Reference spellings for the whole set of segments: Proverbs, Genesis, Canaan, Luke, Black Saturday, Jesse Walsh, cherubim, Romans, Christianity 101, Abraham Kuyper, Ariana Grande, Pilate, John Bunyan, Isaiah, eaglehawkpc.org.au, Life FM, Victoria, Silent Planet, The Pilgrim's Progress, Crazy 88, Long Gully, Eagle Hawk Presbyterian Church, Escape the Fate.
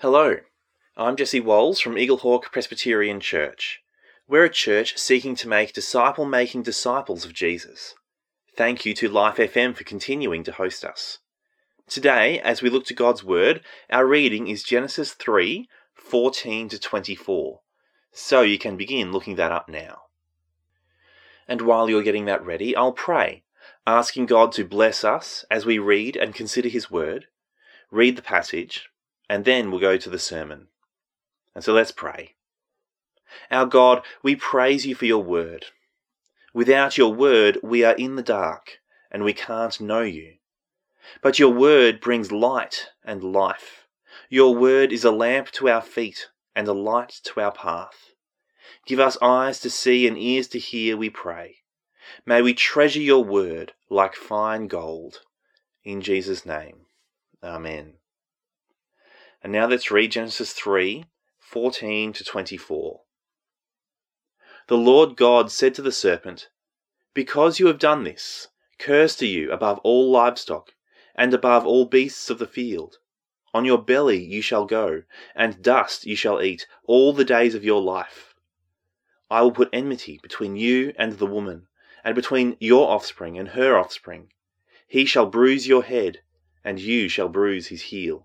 Hello, I'm Jesse Walsh from Eagle Hawk Presbyterian Church. We're a church seeking to make disciple-making disciples of Jesus. Thank you to Life FM for continuing to host us. Today, as we look to God's Word, our reading is Genesis 3, 14-24. So you can begin looking that up now. And while you're getting that ready, I'll pray, asking God to bless us as we read and consider His Word, read the passage, and then we'll go to the sermon. And so let's pray. Our God, we praise you for your word. Without your word, we are in the dark, and we can't know you. But your word brings light and life. Your word is a lamp to our feet and a light to our path. Give us eyes to see and ears to hear, we pray. May we treasure your word like fine gold. In Jesus' name, Amen. And now let's read Genesis 3, 14-24. The Lord God said to the serpent, "Because you have done this, cursed are you above all livestock, and above all beasts of the field. On your belly you shall go, and dust you shall eat all the days of your life. I will put enmity between you and the woman, and between your offspring and her offspring. He shall bruise your head, and you shall bruise his heel."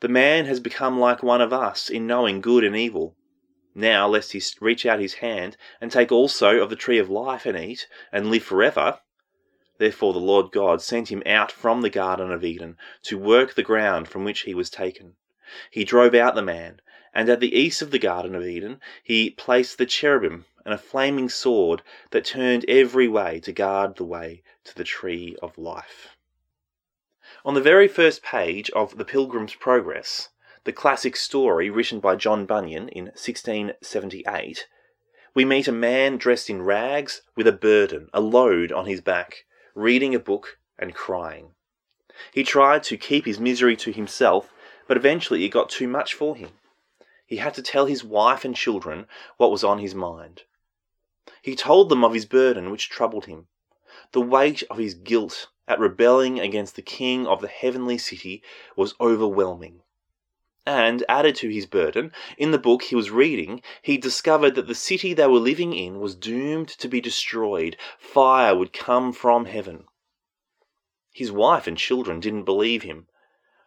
the man has become like one of us in knowing good and evil. Now, lest he reach out his hand and take also of the tree of life and eat, and live forever." Therefore the Lord God sent him out from the Garden of Eden to work the ground from which he was taken. He drove out the man, and at the east of the Garden of Eden he placed the cherubim and a flaming sword that turned every way to guard the way to the tree of life. On the very first page of The Pilgrim's Progress, the classic story written by John Bunyan in 1678, we meet a man dressed in rags with a burden, a load on his back, reading a book and crying. He tried to keep his misery to himself, but eventually it got too much for him. He had to tell his wife and children what was on his mind. He told them of his burden, which troubled him, the weight of his guilt at rebelling against the king of the heavenly city was overwhelming. And, added to his burden, in the book he was reading, he discovered that the city they were living in was doomed to be destroyed. Fire would come from heaven. His wife and children didn't believe him.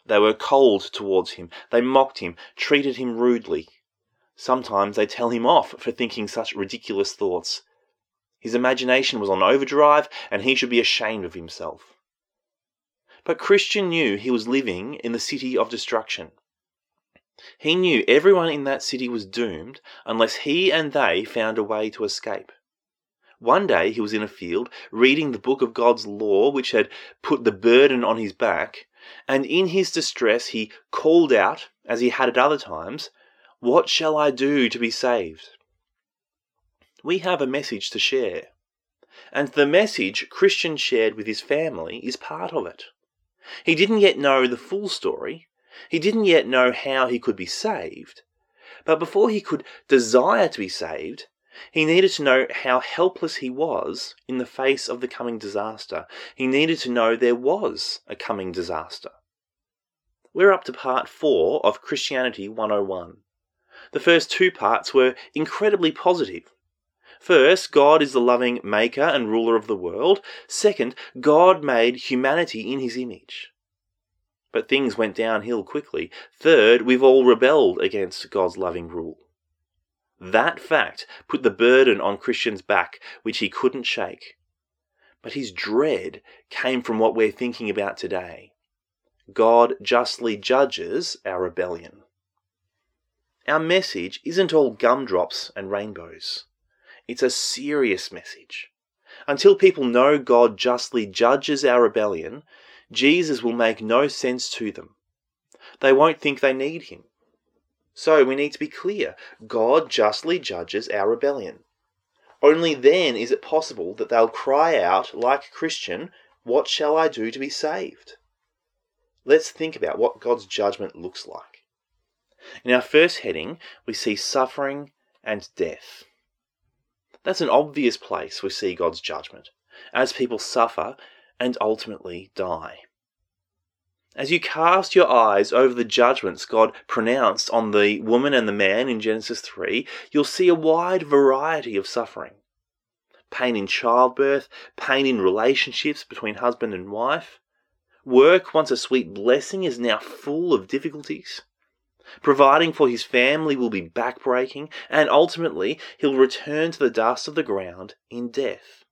They were cold towards him. They mocked him, treated him rudely. Sometimes they tell him off for thinking such ridiculous thoughts. His imagination was on overdrive, and he should be ashamed of himself. But Christian knew he was living in the city of destruction. He knew everyone in that city was doomed unless he and they found a way to escape. One day he was in a field, reading the book of God's law, which had put the burden on his back, and in his distress he called out, as he had at other times, "What shall I do to be saved?" We have a message to share, and the message Christian shared with his family is part of it. He didn't yet know the full story. He didn't yet know how he could be saved. But before he could desire to be saved, he needed to know how helpless he was in the face of the coming disaster. He needed to know there was a coming disaster. We're up to part 4 of Christianity 101. The first two parts were incredibly positive. First, God is the loving maker and ruler of the world. Second, God made humanity in his image. But things went downhill quickly. Third, we've all rebelled against God's loving rule. That fact put the burden on Christian's back, which he couldn't shake. But his dread came from what we're thinking about today. God justly judges our rebellion. Our message isn't all gumdrops and rainbows. It's a serious message. Until people know God justly judges our rebellion, Jesus will make no sense to them. They won't think they need him. So we need to be clear. God justly judges our rebellion. Only then is it possible that they'll cry out, like Christian, "What shall I do to be saved?" Let's think about what God's judgment looks like. In our first heading, we see suffering and death. That's an obvious place we see God's judgment, as people suffer and ultimately die. As you cast your eyes over the judgments God pronounced on the woman and the man in Genesis 3, you'll see a wide variety of suffering. Pain in childbirth, pain in relationships between husband and wife. Work, once a sweet blessing, is now full of difficulties. Providing for his family will be backbreaking, and ultimately he'll return to the dust of the ground in death.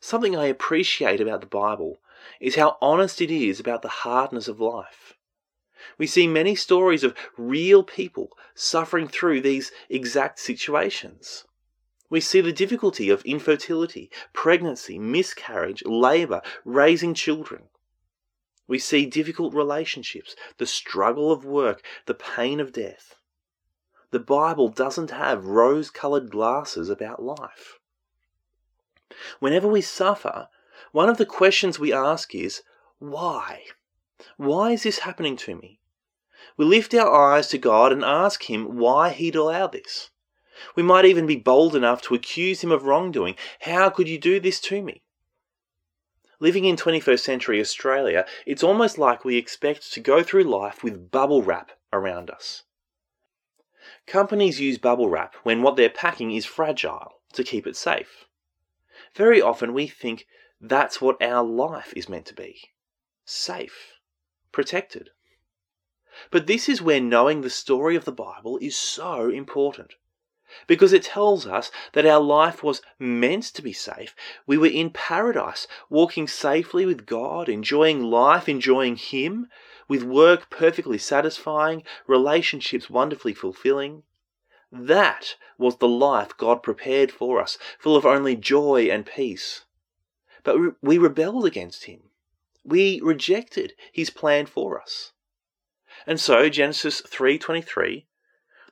Something I appreciate about the Bible is how honest it is about the hardness of life. We see many stories of real people suffering through these exact situations. We see the difficulty of infertility, pregnancy, miscarriage, labour, raising children. We see difficult relationships, the struggle of work, the pain of death. The Bible doesn't have rose-coloured glasses about life. Whenever we suffer, one of the questions we ask is, why? Why is this happening to me? We lift our eyes to God and ask him why he'd allow this. We might even be bold enough to accuse him of wrongdoing. How could you do this to me? Living in 21st century Australia, it's almost like we expect to go through life with bubble wrap around us. Companies use bubble wrap when what they're packing is fragile to keep it safe. Very often we think, that's what our life is meant to be. Safe. Protected. But this is where knowing the story of the Bible is so important. Because it tells us that our life was meant to be safe. We were in paradise, walking safely with God, enjoying life, enjoying Him, with work perfectly satisfying, relationships wonderfully fulfilling. That was the life God prepared for us, full of only joy and peace. But we rebelled against him. We rejected his plan for us. And so, Genesis 3:23,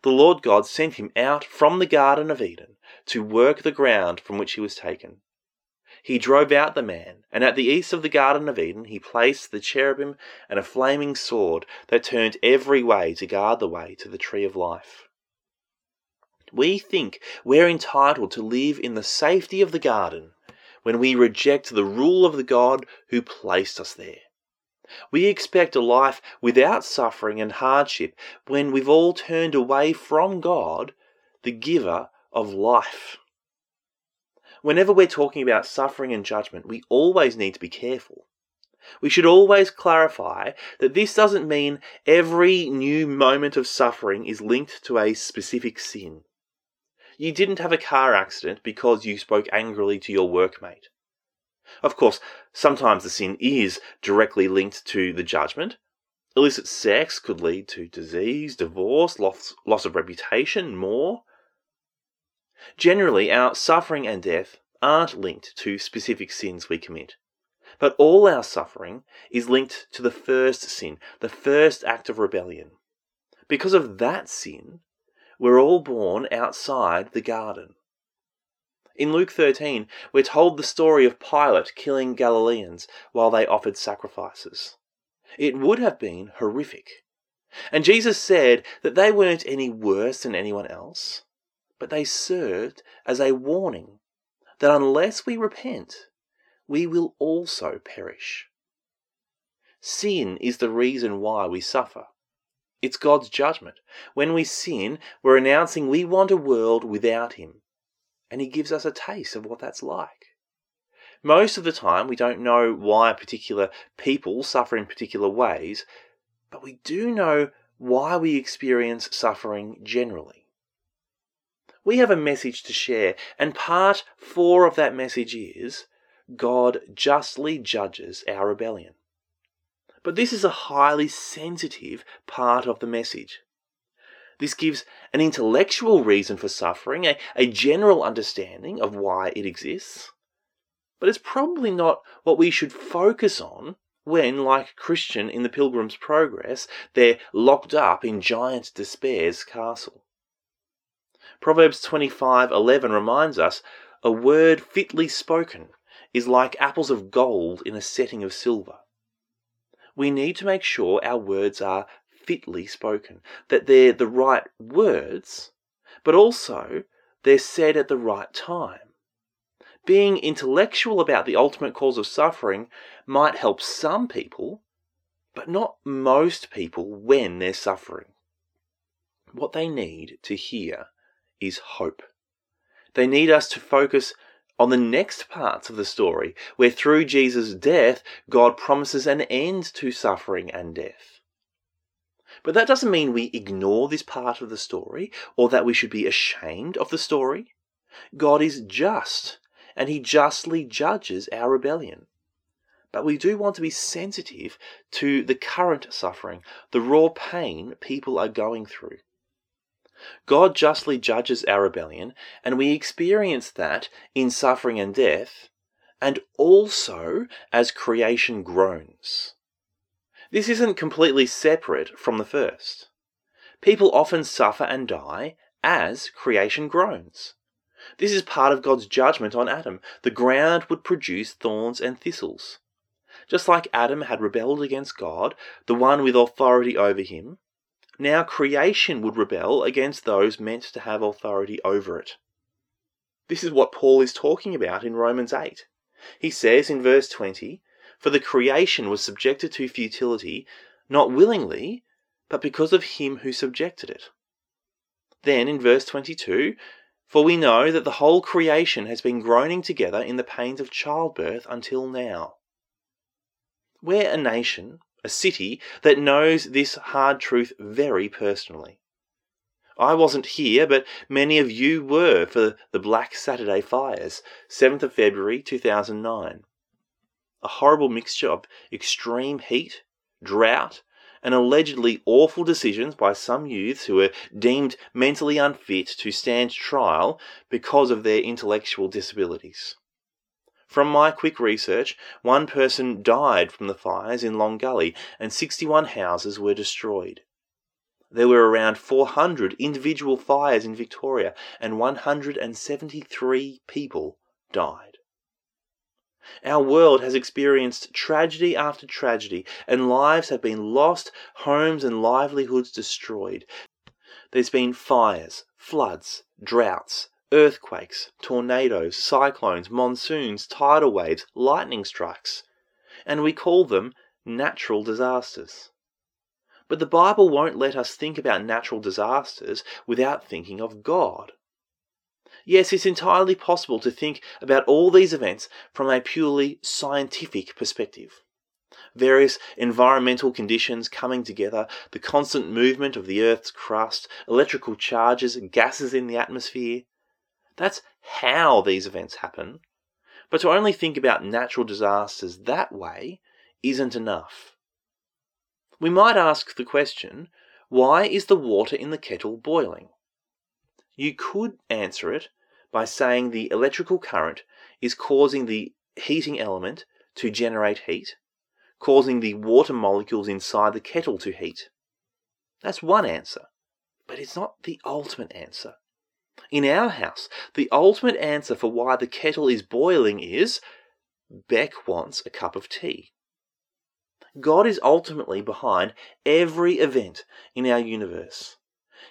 the Lord God sent him out from the Garden of Eden to work the ground from which he was taken. He drove out the man, and at the east of the Garden of Eden he placed the cherubim and a flaming sword that turned every way to guard the way to the tree of life. We think we're entitled to live in the safety of the garden when we reject the rule of the God who placed us there. We expect a life without suffering and hardship when we've all turned away from God, the giver of life. Whenever we're talking about suffering and judgment, we always need to be careful. We should always clarify that this doesn't mean every new moment of suffering is linked to a specific sin. You didn't have a car accident because you spoke angrily to your workmate. Of course, sometimes the sin is directly linked to the judgment. Illicit sex could lead to disease, divorce, loss of reputation, more. Generally, our suffering and death aren't linked to specific sins we commit. But all our suffering is linked to the first sin, the first act of rebellion. Because of that sin, we're all born outside the garden. In Luke 13, we're told the story of Pilate killing Galileans while they offered sacrifices. It would have been horrific. And Jesus said that they weren't any worse than anyone else, but they served as a warning that unless we repent, we will also perish. Sin is the reason why we suffer. It's God's judgment. When we sin, we're announcing we want a world without him. And he gives us a taste of what that's like. Most of the time, we don't know why particular people suffer in particular ways, but we do know why we experience suffering generally. we have a message to share, and part 4 of that message is God justly judges our rebellion. But this is a highly sensitive part of the message. This gives an intellectual reason for suffering, a general understanding of why it exists, but it's probably not what we should focus on when, like Christian in The Pilgrim's Progress, they're locked up in giant despair's castle. Proverbs 25:11 reminds us, "A word fitly spoken is like apples of gold in a setting of silver." We need to make sure our words are fitly spoken, that they're the right words, but also they're said at the right time. Being intellectual about the ultimate cause of suffering might help some people, but not most people when they're suffering. What they need to hear is hope. They need us to focus on the next parts of the story, where through Jesus' death, God promises an end to suffering and death. But that doesn't mean we ignore this part of the story, or that we should be ashamed of the story. God is just, and he justly judges our rebellion. But we do want to be sensitive to the current suffering, the raw pain people are going through. God justly judges our rebellion, and we experience that in suffering and death, and also as creation groans. This isn't completely separate from the first. People often suffer and die as creation groans. This is part of God's judgment on Adam. The ground would produce thorns and thistles. Just like Adam had rebelled against God, the one with authority over him, now creation would rebel against those meant to have authority over it. This is what Paul is talking about in Romans 8. He says in verse 20, "For the creation was subjected to futility, not willingly, but because of him who subjected it." Then in verse 22, "For we know that the whole creation has been groaning together in the pains of childbirth until now." We're a nation, a city, that knows this hard truth very personally. I wasn't here, but many of you were for the Black Saturday fires, 7th of February 2009. A horrible mixture of extreme heat, drought, and allegedly awful decisions by some youths who were deemed mentally unfit to stand trial because of their intellectual disabilities. From my quick research, one person died from the fires in Long Gully, and 61 houses were destroyed. There were around 400 individual fires in Victoria, and 173 people died. Our world has experienced tragedy after tragedy, and lives have been lost, homes and livelihoods destroyed. There's been fires, floods, droughts, earthquakes, tornadoes, cyclones, monsoons, tidal waves, lightning strikes, and we call them natural disasters. But the Bible won't let us think about natural disasters without thinking of God. Yes, it's entirely possible to think about all these events from a purely scientific perspective. Various environmental conditions coming together, the constant movement of the Earth's crust, electrical charges, gases in the atmosphere. That's how these events happen. But to only think about natural disasters that way isn't enough. We might ask the question, why is the water in the kettle boiling? You could answer it by saying the electrical current is causing the heating element to generate heat, causing the water molecules inside the kettle to heat. That's one answer, but it's not the ultimate answer. In our house, the ultimate answer for why the kettle is boiling is, Beck wants a cup of tea. God is ultimately behind every event in our universe.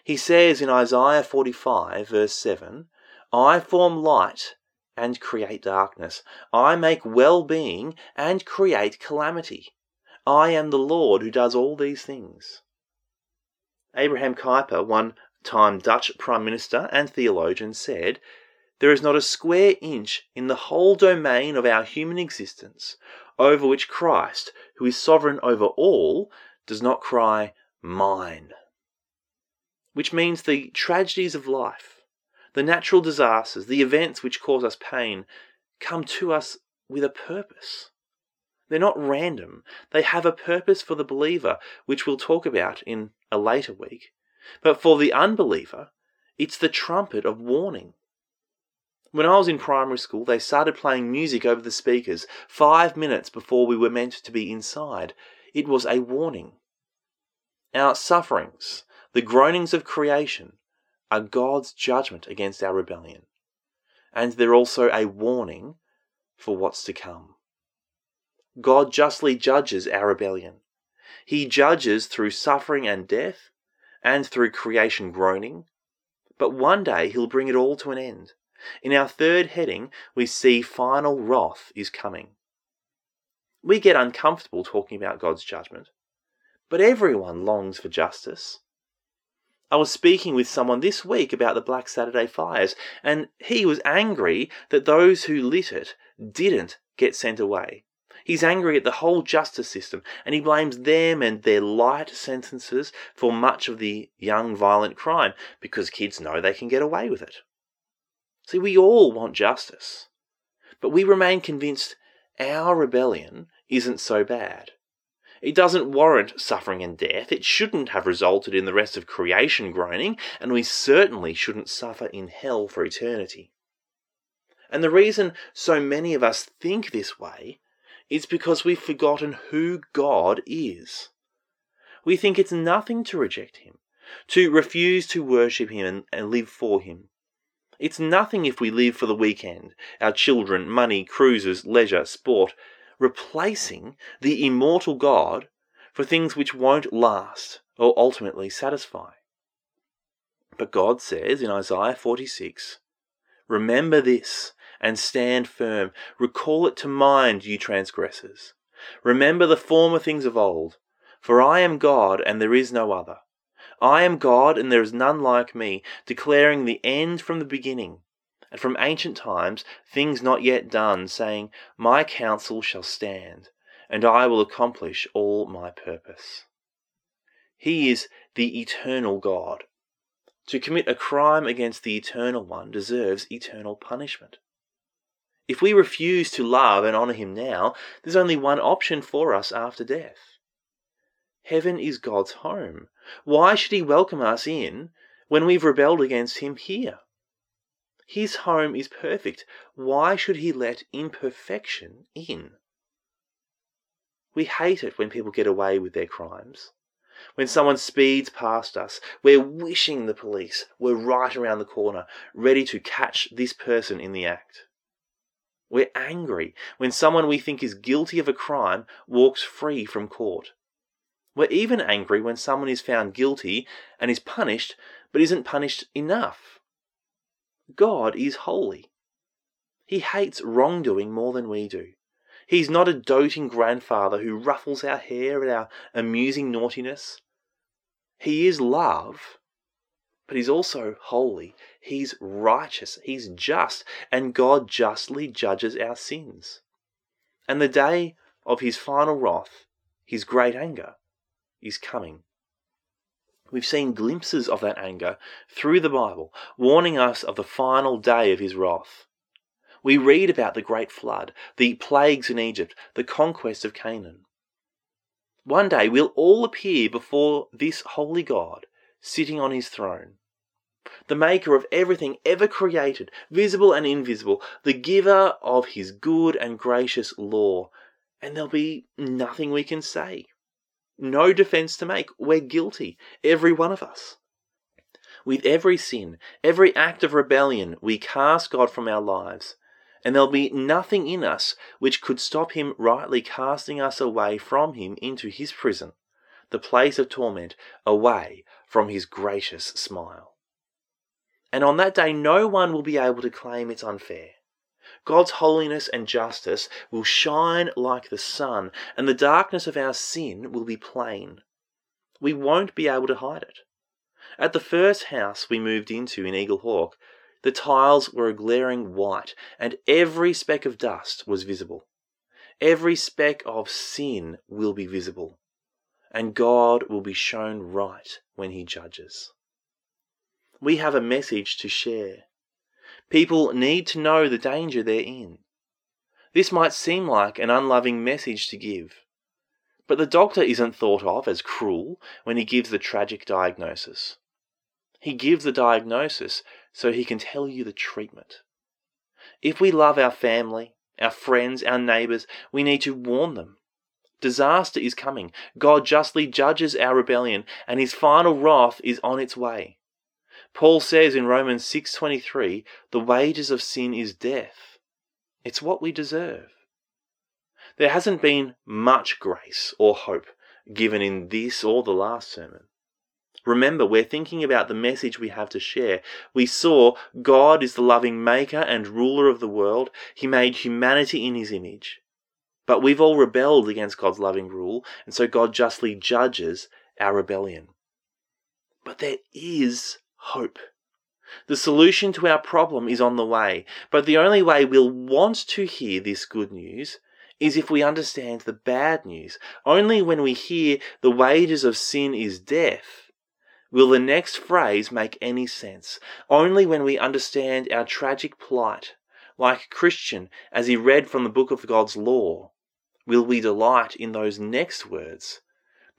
He says in Isaiah 45, verse 7, "I form light and create darkness. I make well-being and create calamity. I am the Lord who does all these things." Abraham Kuyper, one-time Dutch Prime Minister and theologian, said, "There is not a square inch in the whole domain of our human existence over which Christ, who is sovereign over all, does not cry, 'Mine.'" Which means the tragedies of life, The natural disasters, the events which cause us pain, come to us with a purpose. They're not random. They have a purpose for the believer, which we'll talk about in a later week. But for the unbeliever, it's the trumpet of warning. When I was in primary school, they started playing music over the speakers 5 minutes before we were meant to be inside. It was a warning. Our sufferings, the groanings of creation, are God's judgment against our rebellion. And they're also a warning for what's to come. God justly judges our rebellion. He judges through suffering and death, and through creation groaning, but one day he'll bring it all to an end. In our third heading, we see final wrath is coming. We get uncomfortable talking about God's judgment, but everyone longs for justice. I was speaking with someone this week about the Black Saturday fires, and he was angry that those who lit it didn't get sent away. He's angry at the whole justice system, and he blames them and their light sentences for much of the young violent crime, because kids know they can get away with it. See, we all want justice, but we remain convinced our rebellion isn't so bad. It doesn't warrant suffering and death. It shouldn't have resulted in the rest of creation groaning, and we certainly shouldn't suffer in hell for eternity. And the reason so many of us think this way it's because we've forgotten who God is. We think it's nothing to reject him, to refuse to worship him and live for him. It's nothing if we live for the weekend, our children, money, cruises, leisure, sport, replacing the immortal God for things which won't last or ultimately satisfy. But God says in Isaiah 46, "Remember this, and stand firm. Recall it to mind, you transgressors. Remember the former things of old. For I am God, and there is no other. I am God, and there is none like me, declaring the end from the beginning, and from ancient times things not yet done, saying, My counsel shall stand, and I will accomplish all my purpose." He is the eternal God. To commit a crime against the Eternal One deserves eternal punishment. If we refuse to love and honour him now, there's only one option for us after death. Heaven is God's home. Why should he welcome us in when we've rebelled against him here? His home is perfect. Why should he let imperfection in? We hate it when people get away with their crimes. When someone speeds past us, we're wishing the police were right around the corner, ready to catch this person in the act. We're angry when someone we think is guilty of a crime walks free from court. We're even angry when someone is found guilty and is punished, but isn't punished enough. God is holy. He hates wrongdoing more than we do. He's not a doting grandfather who ruffles our hair at our amusing naughtiness. He is love, but he's also holy, he's righteous, he's just, and God justly judges our sins. And the day of his final wrath, his great anger, is coming. We've seen glimpses of that anger through the Bible, warning us of the final day of his wrath. We read about the great flood, the plagues in Egypt, the conquest of Canaan. One day we'll all appear before this holy God, sitting on his throne, the maker of everything ever created, visible and invisible, the giver of his good and gracious law, and there'll be nothing we can say, no defense to make. We're guilty, every one of us. With every sin, every act of rebellion, we cast God from our lives, and there'll be nothing in us which could stop him rightly casting us away from him into his prison, the place of torment, away from his gracious smile. And on that day, no one will be able to claim it's unfair. God's holiness and justice will shine like the sun, and the darkness of our sin will be plain. We won't be able to hide it. At the first house we moved into in Eagle Hawk, the tiles were a glaring white, and every speck of dust was visible. Every speck of sin will be visible, and God will be shown right when he judges. We have a message to share. People need to know the danger they're in. This might seem like an unloving message to give, but the doctor isn't thought of as cruel when he gives the tragic diagnosis. He gives the diagnosis so he can tell you the treatment. If we love our family, our friends, our neighbours, we need to warn them. Disaster is coming. God justly judges our rebellion, and his final wrath is on its way. Paul says in Romans 6:23, the wages of sin is death. It's what we deserve. There hasn't been much grace or hope given in this or the last sermon. Remember, we're thinking about the message we have to share. We saw God is the loving maker and ruler of the world. He made humanity in his image. But we've all rebelled against God's loving rule, and so God justly judges our rebellion. But there is hope. The solution to our problem is on the way, but the only way we'll want to hear this good news is if we understand the bad news. Only when we hear the wages of sin is death will the next phrase make any sense. Only when we understand our tragic plight, like a Christian, as he read from the book of God's law, will we delight in those next words.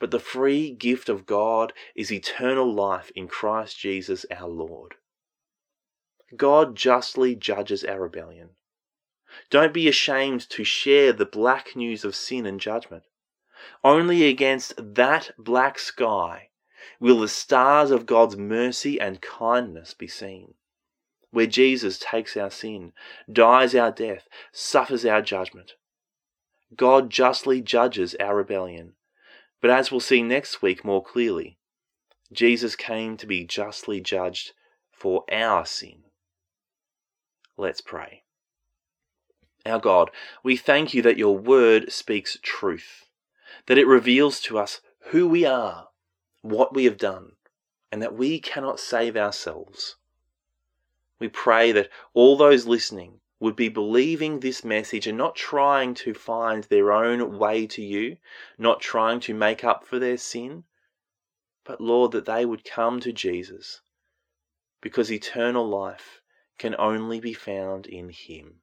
But the free gift of God is eternal life in Christ Jesus our Lord. God justly judges our rebellion. Don't be ashamed to share the black news of sin and judgment. Only against that black sky will the stars of God's mercy and kindness be seen, where Jesus takes our sin, dies our death, suffers our judgment. God justly judges our rebellion, but as we'll see next week more clearly, Jesus came to be justly judged for our sin. Let's pray. Our God, we thank you that your word speaks truth, that it reveals to us who we are, what we have done, and that we cannot save ourselves. We pray that all those listening would be believing this message and not trying to find their own way to you, not trying to make up for their sin, but Lord, that they would come to Jesus, because eternal life can only be found in him.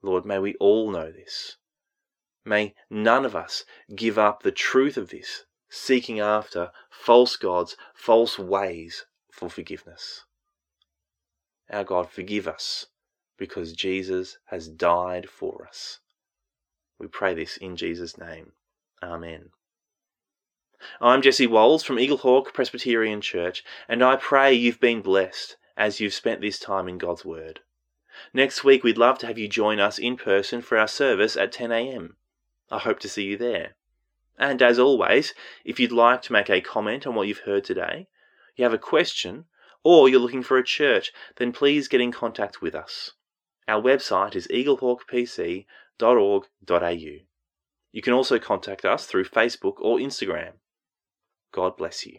Lord, may we all know this. May none of us give up the truth of this, seeking after false gods, false ways for forgiveness. Our God, forgive us, because Jesus has died for us. We pray this in Jesus' name. Amen. I'm Jesse Walsh from Eagle Hawk Presbyterian Church, and I pray you've been blessed as you've spent this time in God's Word. Next week, we'd love to have you join us in person for our service at 10 a.m. I hope to see you there. And as always, if you'd like to make a comment on what you've heard today, you have a question, or you're looking for a church, then please get in contact with us. Our website is eaglehawkpc.org.au. You can also contact us through Facebook or Instagram. God bless you.